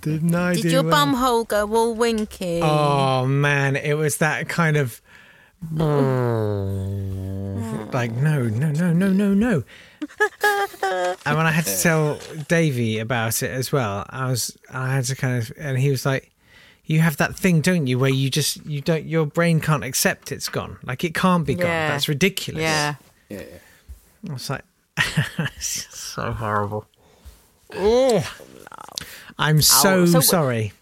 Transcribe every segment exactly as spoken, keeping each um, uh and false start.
Did, no Did your bum hole go all winky? Oh, man. It was that kind of... Oh, like, no, no, no, no, no, no. And when I had to tell Davey about it as well, I was, I had to kind of, and he was like, you have that thing, don't you, where you just, you don't, your brain can't accept it's gone. Like, it can't be gone. Yeah. That's ridiculous. Yeah. Yeah. I was like, it's just so horrible. Oh, I'm so, oh, so sorry.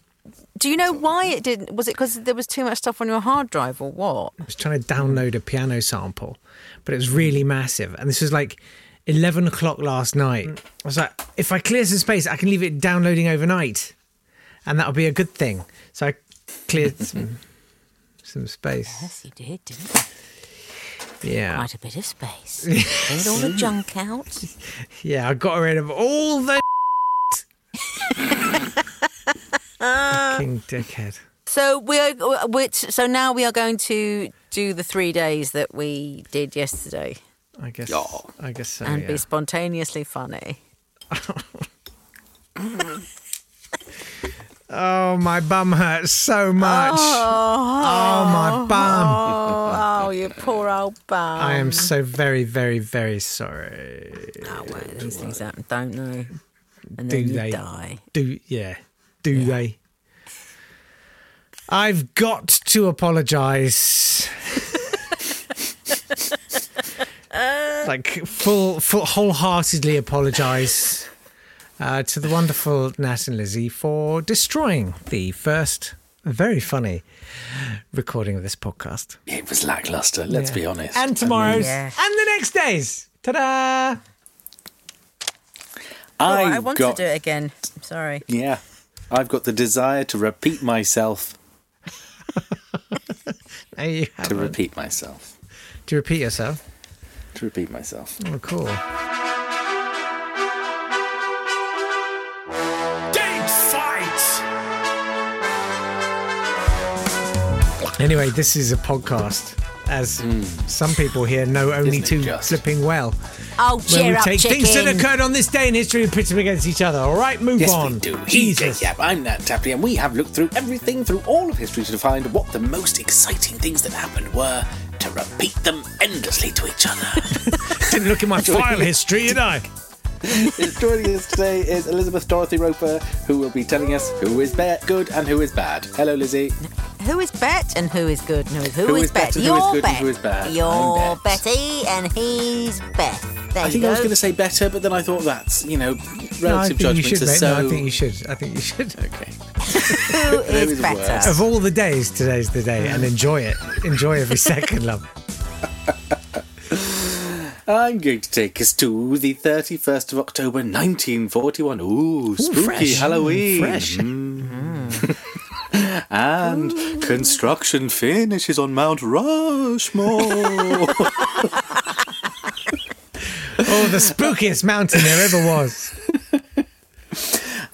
Do you know why it didn't? Was it because there was too much stuff on your hard drive or what? I was trying to download a piano sample, but it was really massive. And this was like eleven o'clock last night. I was like, if I clear some space, I can leave it downloading overnight. And that'll be a good thing. So I cleared some, some space. Yes, you did, didn't you? Yeah. Quite a bit of space. Cleared all the junk out. Yeah, I got rid of all the fucking dickhead. So we are. We're, so now we are going to do the three days that we did yesterday. I guess. Oh. I guess so. And yeah. Be spontaneously funny. Oh, my bum hurts so much. Oh, oh my bum. Oh, oh, you poor old bum. I am so very, very, very sorry. Oh, well, these things happen, don't they? And do then you they die? Do yeah. Do yeah. they? I've got to apologise. Like full, full, wholeheartedly apologise uh, to the wonderful Nat and Lizzie for destroying the first, very funny recording of this podcast. It was lacklustre. Let's yeah. be honest. And tomorrow's, yeah. and the next day's. Ta-da! I, oh, I want got, to do it again. I'm sorry. Yeah. I've got the desire to repeat myself. No, you haven't. To repeat myself. To repeat yourself? To repeat myself. Oh, cool. Game fight! Anyway, this is a podcast. As mm. some people here know only too flipping well. Oh, cheer we up, take chicken. Things that occurred on this day in history and pit them against each other. All right, move yes, on. We do. Jesus. Yep, I'm Nat Tapley, and we have looked through everything through all of history to find what the most exciting things that happened were, to repeat them endlessly to each other. Didn't look at my file history, did I? Joining us today is Elizabeth Dorothy Roper, who will be telling us who is be- good and who is bad. Hello, Lizzie. Who is bet and who is good and who, who, who is, is bet? You're who is good bet. And who is bad. You're bet. Betty and he's Beth. There I think you go. I was going to say better, but then I thought that's, you know, relative no, judgments are so... No, I think you should. I think you should. Okay. Who is better? Of all the days, today's the day, and enjoy it. Enjoy every second, love. I'm going to take us to the thirty-first of October, nineteen forty-one. Ooh, spooky Ooh, fresh. Halloween. Fresh. Mm. Mm. And Ooh. Construction finishes on Mount Rushmore. Oh, the spookiest mountain there ever was.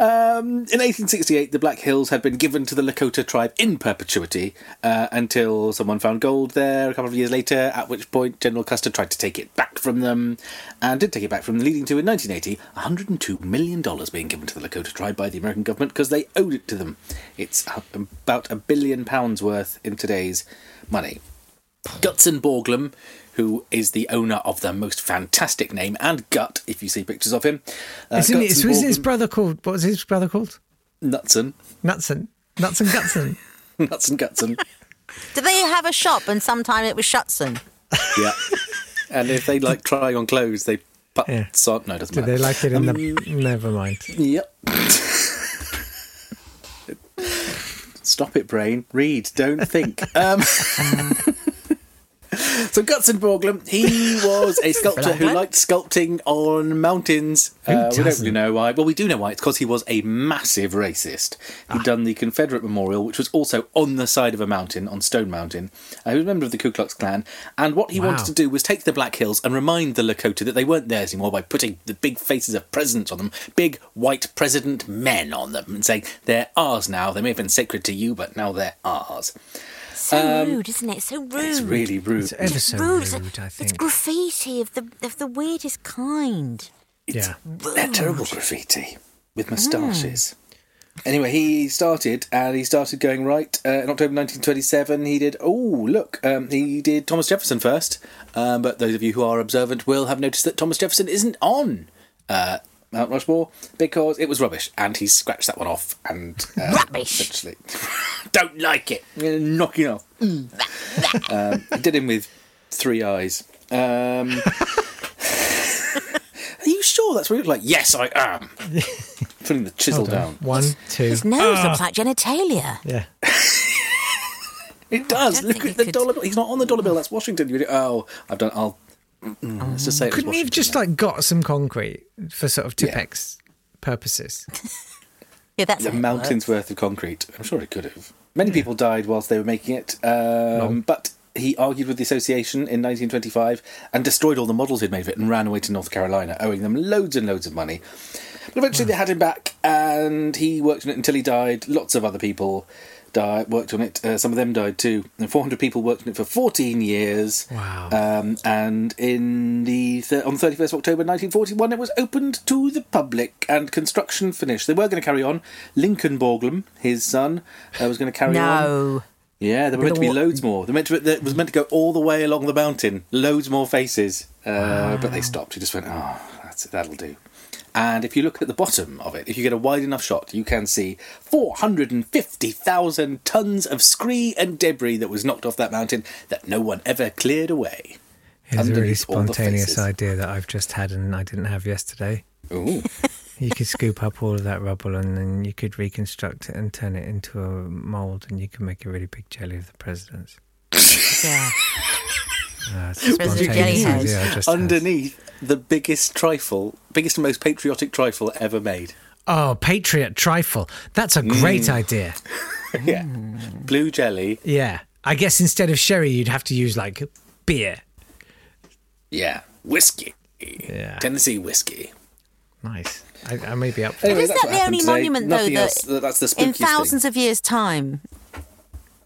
Um, in eighteen sixty-eight, the Black Hills had been given to the Lakota tribe in perpetuity uh, until someone found gold there a couple of years later, at which point General Custer tried to take it back from them and did take it back from them, leading to, in nineteen eighty, one hundred two million dollars being given to the Lakota tribe by the American government because they owed it to them. It's about a billion pounds worth in today's money. Gutzon Borglum, who is the owner of the most fantastic name, and Gut, if you see pictures of him. Uh, Isn't it, so is his brother called, what was his brother called? Nutson. Nutson. Nutson Gutzon. Nutson Gutzon. Do they have a shop and sometime it was Shutson? Yeah. And if they like trying on clothes, they put yeah. sod. No, it doesn't Do matter. Do they like it in um, the... Never mind. Yep. Stop it, brain. Read. Don't think. Um... So Gutzon Borglum, he was a sculptor who liked sculpting on mountains. Uh, we don't really know why. Well, we do know why. It's because he was a massive racist. He'd ah. done the Confederate Memorial, which was also on the side of a mountain, on Stone Mountain. Uh, he was a member of the Ku Klux Klan. And what he wow. wanted to do was take the Black Hills and remind the Lakota that they weren't theirs anymore by putting the big faces of presidents on them, big white president men on them, and saying, they're ours now. They may have been sacred to you, but now they're ours. So um, rude, isn't it? So rude. It's really rude. It's ever so rude, rude, I think. It's graffiti of the of the weirdest kind. It's yeah. They're terrible graffiti with moustaches. Mm. Anyway, he started, and he started going right. Uh, in October nineteen twenty-seven, he did... Oh, look, um, he did Thomas Jefferson first. Um, but those of you who are observant will have noticed that Thomas Jefferson isn't on uh, Mount Rushmore because it was rubbish, and he scratched that one off. And um, rubbish! Don't like it. Knocking off. um, I did him with three eyes. Um, are you sure that's what he looked like? Yes, I am. Putting the chisel down. One, two. His nose uh. looks like genitalia. Yeah. It does. Look at the could... dollar bill. He's not on the dollar bill. That's Washington. Oh, I've done. I'll. Mm, um, let's just say. It couldn't he have just now. like got some concrete for sort of Tipex yeah. purposes? Yeah, that's a mountain's worth of concrete. I'm sure it could have. Many yeah. people died whilst they were making it. Um, but he argued with the association in nineteen twenty-five and destroyed all the models he'd made of it and ran away to North Carolina, owing them loads and loads of money. But eventually they had him back, and he worked on it until he died. Lots of other people died, worked on it. Uh, some of them died too. And four hundred people worked on it for fourteen years. Wow. Um, and in the th- on the thirty-first of October nineteen forty-one, it was opened to the public and construction finished. They were going to carry on. Lincoln Borglum, his son, uh, was going to carry no. on. No. Yeah, there were meant to be loads more. There was meant to go all the way along the mountain. Loads more faces. Uh, wow. But they stopped. He just went, oh, that's it, that'll do. And if you look at the bottom of it, if you get a wide enough shot, you can see four hundred fifty thousand tonnes of scree and debris that was knocked off that mountain that no one ever cleared away. Here's a really spontaneous idea that I've just had and I didn't have yesterday. Ooh. You could scoop up all of that rubble and then you could reconstruct it and turn it into a mould and you could make a really big jelly of the presidents. Yeah. No, idea, underneath has. The biggest trifle, biggest and most patriotic trifle ever made. Oh, patriot trifle. That's a great mm. idea. Yeah. Mm. Blue jelly. Yeah. I guess instead of sherry, you'd have to use, like, beer. Yeah. Whiskey. Yeah. Tennessee whiskey. Nice. I, I may be up for anyway, that. Is that the only today. monument, Nothing though, else, that that's the spookiest in thousands thing. of years' time?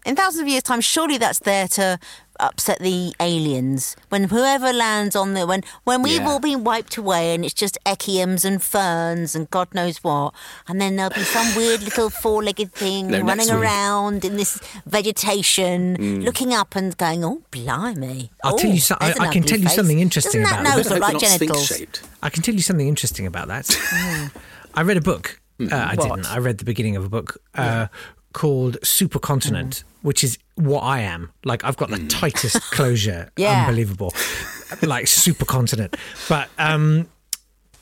In thousands of years' time, surely that's there to... upset the aliens when whoever lands on the when when we've yeah. all been wiped away and it's just echiums and ferns and God knows what, and then there'll be some weird little four-legged thing no, running around in this vegetation mm. looking up and going, oh blimey, I'll oh, tell you so- I, I can tell face. you something interesting Doesn't about that nose look like genitals? I can tell you something interesting about that. mm. I read a book mm, uh, I didn't I read the beginning of a book uh, yeah. called Supercontinent, mm. which is what I am. Like, I've got the mm. tightest closure. yeah. Unbelievable. Like, supercontinent. But, um,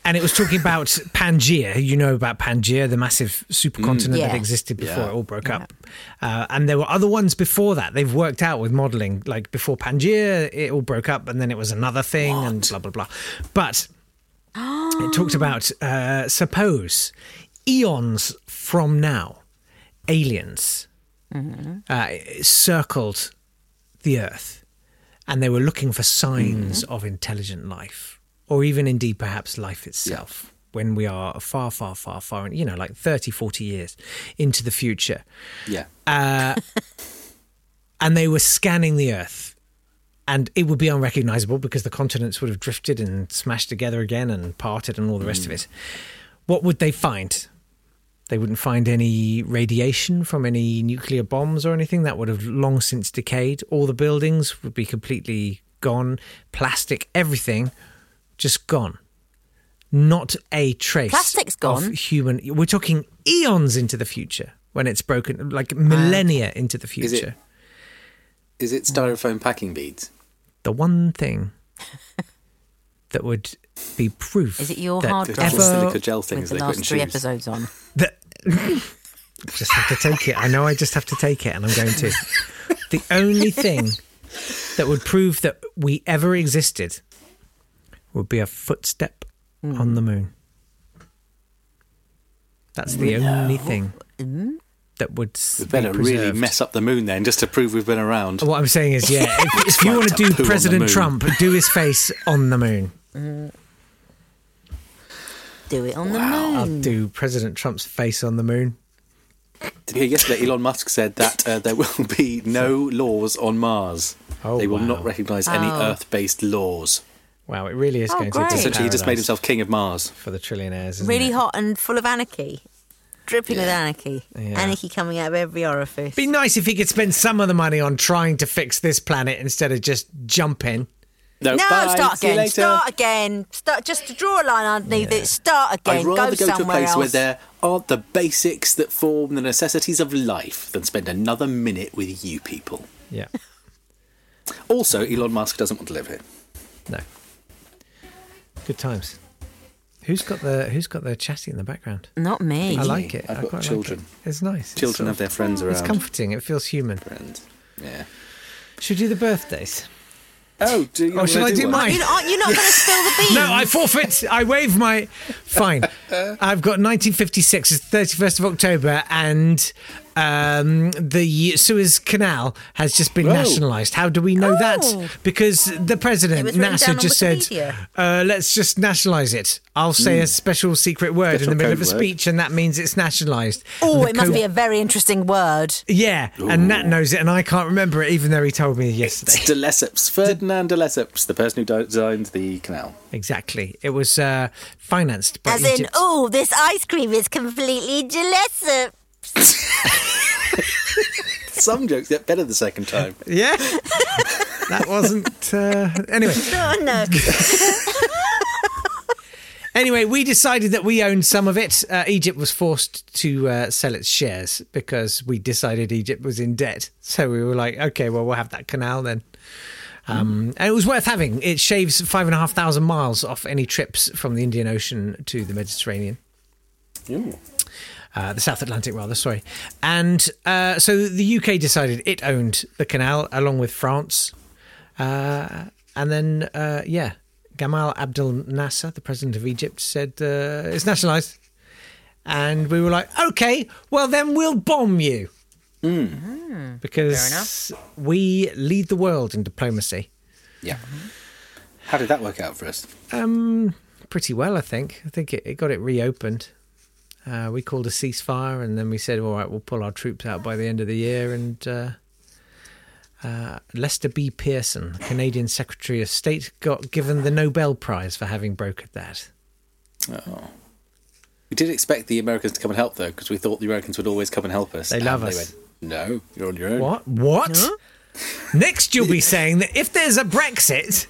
and it was talking about Pangaea. You know about Pangaea, the massive supercontinent mm, yeah. that existed before yeah. it all broke yeah. up. Uh, and there were other ones before that. They've worked out with modelling. Like, before Pangaea, it all broke up, and then it was another thing, what? and blah, blah, blah. But oh. it talked about, uh, suppose, eons from now, aliens... Mm-hmm. Uh, it circled the Earth, and they were looking for signs mm-hmm. of intelligent life, or even indeed perhaps life itself. Yeah. When we are far, far, far, far, you know, like thirty, forty years into the future. Yeah. Uh, and they were scanning the Earth, and it would be unrecognisable because the continents would have drifted and smashed together again and parted and all the mm. rest of it. What would they find? They wouldn't find any radiation from any nuclear bombs or anything. That would have long since decayed. All the buildings would be completely gone. Plastic, everything, just gone. Not a trace Plastic's gone. of human... We're talking eons into the future when it's broken, like millennia um, into the future. Is it, is it styrofoam packing beads? The one thing that would... be proof. Is it your hard drive? Silica gel things with the last three episodes on. That, just have to take it. I know. I just have to take it, and I'm going to. The only thing that would prove that we ever existed would be a footstep mm. on the moon. That's the no. only thing mm. that would. We'd better be really mess up the moon then, just to prove we've been around. What I'm saying is, yeah, if, if you want to do President Trump, do his face on the moon. Mm. Do it on wow. the moon. I'll do President Trump's face on the moon. Did you hear yesterday Elon Musk said that uh, there will be no laws on Mars? Oh, they will wow. not recognise any oh. Earth-based laws. Wow, it really is oh, going great. to be essentially, he just made himself king of Mars. For the trillionaires, isn't Really it? hot and full of anarchy. dripping yeah. with anarchy. Yeah. Anarchy coming out of every orifice. Be nice if he could spend some of the money on trying to fix this planet instead of just jumping. No, no start again. Start again. Start just to draw a line underneath yeah. it. Start again. I'd rather go, go to a place else. where there aren't the basics that form the necessities of life than spend another minute with you people. Yeah. Also, Elon Musk doesn't want to live here. No. Good times. Who's got the Who's got the chatty in the background? Not me. I like it. I've I got quite children. Like it. It's nice. Children it's have their friends around. It's comforting. It feels human. Friends. Yeah. Should we do the birthdays? Oh, do you oh should I do, do mine? You're not, not going to spill the beans. No, I forfeit. I waive my. Fine. I've got nineteen fifty-six. It's the thirty-first of October, and um, the Suez Canal has just been Whoa. nationalised. How do we know oh. that? Because the president, NASA, just said, uh, "Let's just nationalise it." I'll say mm. a special secret word special in the middle of a speech, word. and that means it's nationalised. Oh, it co- must be a very interesting word. Yeah, Ooh. and Nat knows it, and I can't remember it, even though he told me yesterday. It's De Lesseps, Ferdinand De Lesseps, the person who designed the canal. Exactly. It was uh, financed by As Egypt. in, oh, this ice cream is completely De Lesseps. Some jokes get better the second time. Yeah. That wasn't... Uh... Anyway. Oh, no. Anyway, we decided that we owned some of it. Uh, Egypt was forced to uh, sell its shares because we decided Egypt was in debt. So we were like, okay, well, we'll have that canal then. Um, mm. And it was worth having. It shaves five and a half thousand miles off any trips from the Indian Ocean to the Mediterranean. Mm. Uh, the South Atlantic, rather, sorry. And uh, so the U K decided it owned the canal along with France. Uh, and then, uh, yeah. Gamal Abdel Nasser, the president of Egypt, said uh, it's nationalised. And we were like, okay, well then we'll bomb you. Mm. Because we lead the world in diplomacy. Yeah. Mm-hmm. How did that work out for us? Um, pretty well, I think. I think it, it got it reopened. Uh, we called a ceasefire and then we said, all right, we'll pull our troops out by the end of the year and... Uh, Uh, Lester B. Pearson, Canadian Secretary of State, got given the Nobel Prize for having brokered that. Oh. We did expect the Americans to come and help, though, because we thought the Americans would always come and help us. They love they us. Went, no, you're on your own. What? What? Huh? Next you'll be saying that if there's a Brexit...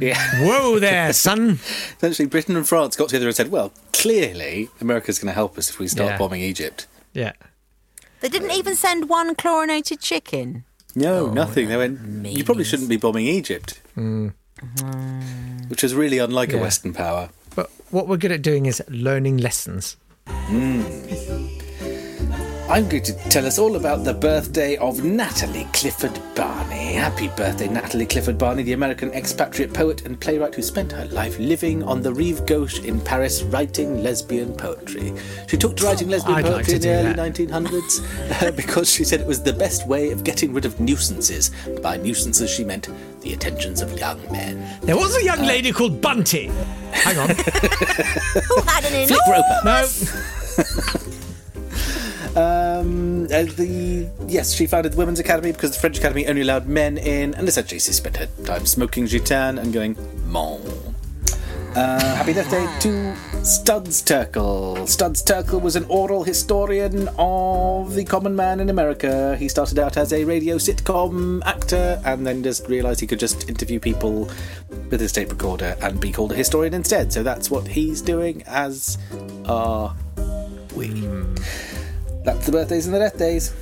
Yeah. Whoa there, son. Essentially, Britain and France got together and said, well, clearly America's going to help us if we start yeah. bombing Egypt. Yeah. They didn't even send one chlorinated chicken. No, oh, nothing. They went, means. you probably shouldn't be bombing Egypt. Mm. Mm. Which is really unlike yeah. a Western power. But what we're good at doing is learning lessons. Mm. I'm going to tell us all about the birthday of Natalie Clifford Barney. Happy birthday, Natalie Clifford Barney, the American expatriate poet and playwright who spent her life living on the Rive Gauche in Paris writing lesbian poetry. She took to writing lesbian I'd poetry like in the early that. nineteen hundreds uh, because she said it was the best way of getting rid of nuisances. By nuisances, she meant the attentions of young men. There was a young uh, lady called Bunty. Hang on. Who had an Flip Roper. No. Um, uh, the yes, she founded the Women's Academy because the French Academy only allowed men in, and essentially she spent her time smoking gitan and going mon. Uh, happy birthday to Studs Terkel. Studs Terkel was an oral historian of the common man in America. He started out as a radio sitcom actor and then just realised he could just interview people with his tape recorder and be called a historian instead. So that's what he's doing, as are we. That's the birthdays and the death days.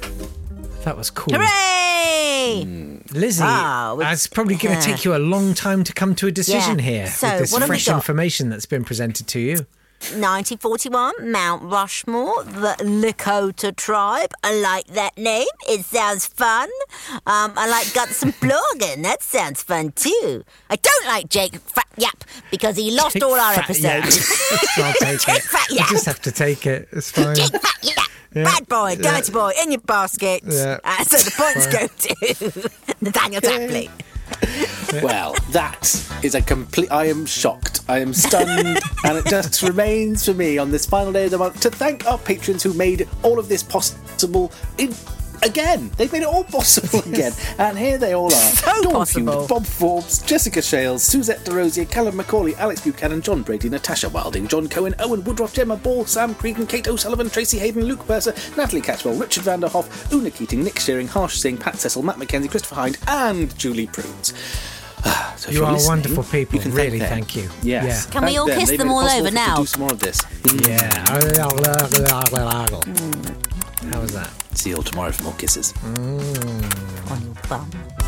That was cool. Hooray! Mm. Lizzie, oh, it's probably going to yeah. take you a long time to come to a decision yeah. here so, with this fresh information that's been presented to you. nineteen forty-one, Mount Rushmore, the Lakota tribe. I like that name. It sounds fun. Um, I like Gutzon Borglum. That sounds fun too. I don't like Jake Fat Yap because he lost Jake all our Fat episodes. I'll take Jake it. Fat Yap. I just have to take it. It's fine. Jake Fat Yap. Yeah. Bad boy, dirty yeah. boy, in your basket. Yeah. Uh, so the points go to Nathaniel Tapley. Well, that is a complete... I am shocked. I am stunned. And it just remains for me on this final day of the month to thank our patrons who made all of this possible in again. They've made it all possible again. And here they all are. So Dawn possible. Feud, Bob Forbes, Jessica Shales, Suzette DeRozier, Callum McCauley, Alex Buchanan, John Brady, Natasha Wilding, John Cohen, Owen Woodruff, Gemma Ball, Sam Creighton, Kate O'Sullivan, Tracy Haven, Luke Purser, Natalie Catchwell, Richard Vanderhoff, Una Keating, Nick Shearing, Harsh Singh, Pat Cecil, Matt McKenzie, Christopher Hind, and Julie Prunes. So you are wonderful people. You really, thank, thank you. Yes. Yeah. Can we all kiss them, them all over now? Do some more of this. Mm. Yeah. Mm. How was that? See you all tomorrow for more kisses. Mm. On your bum.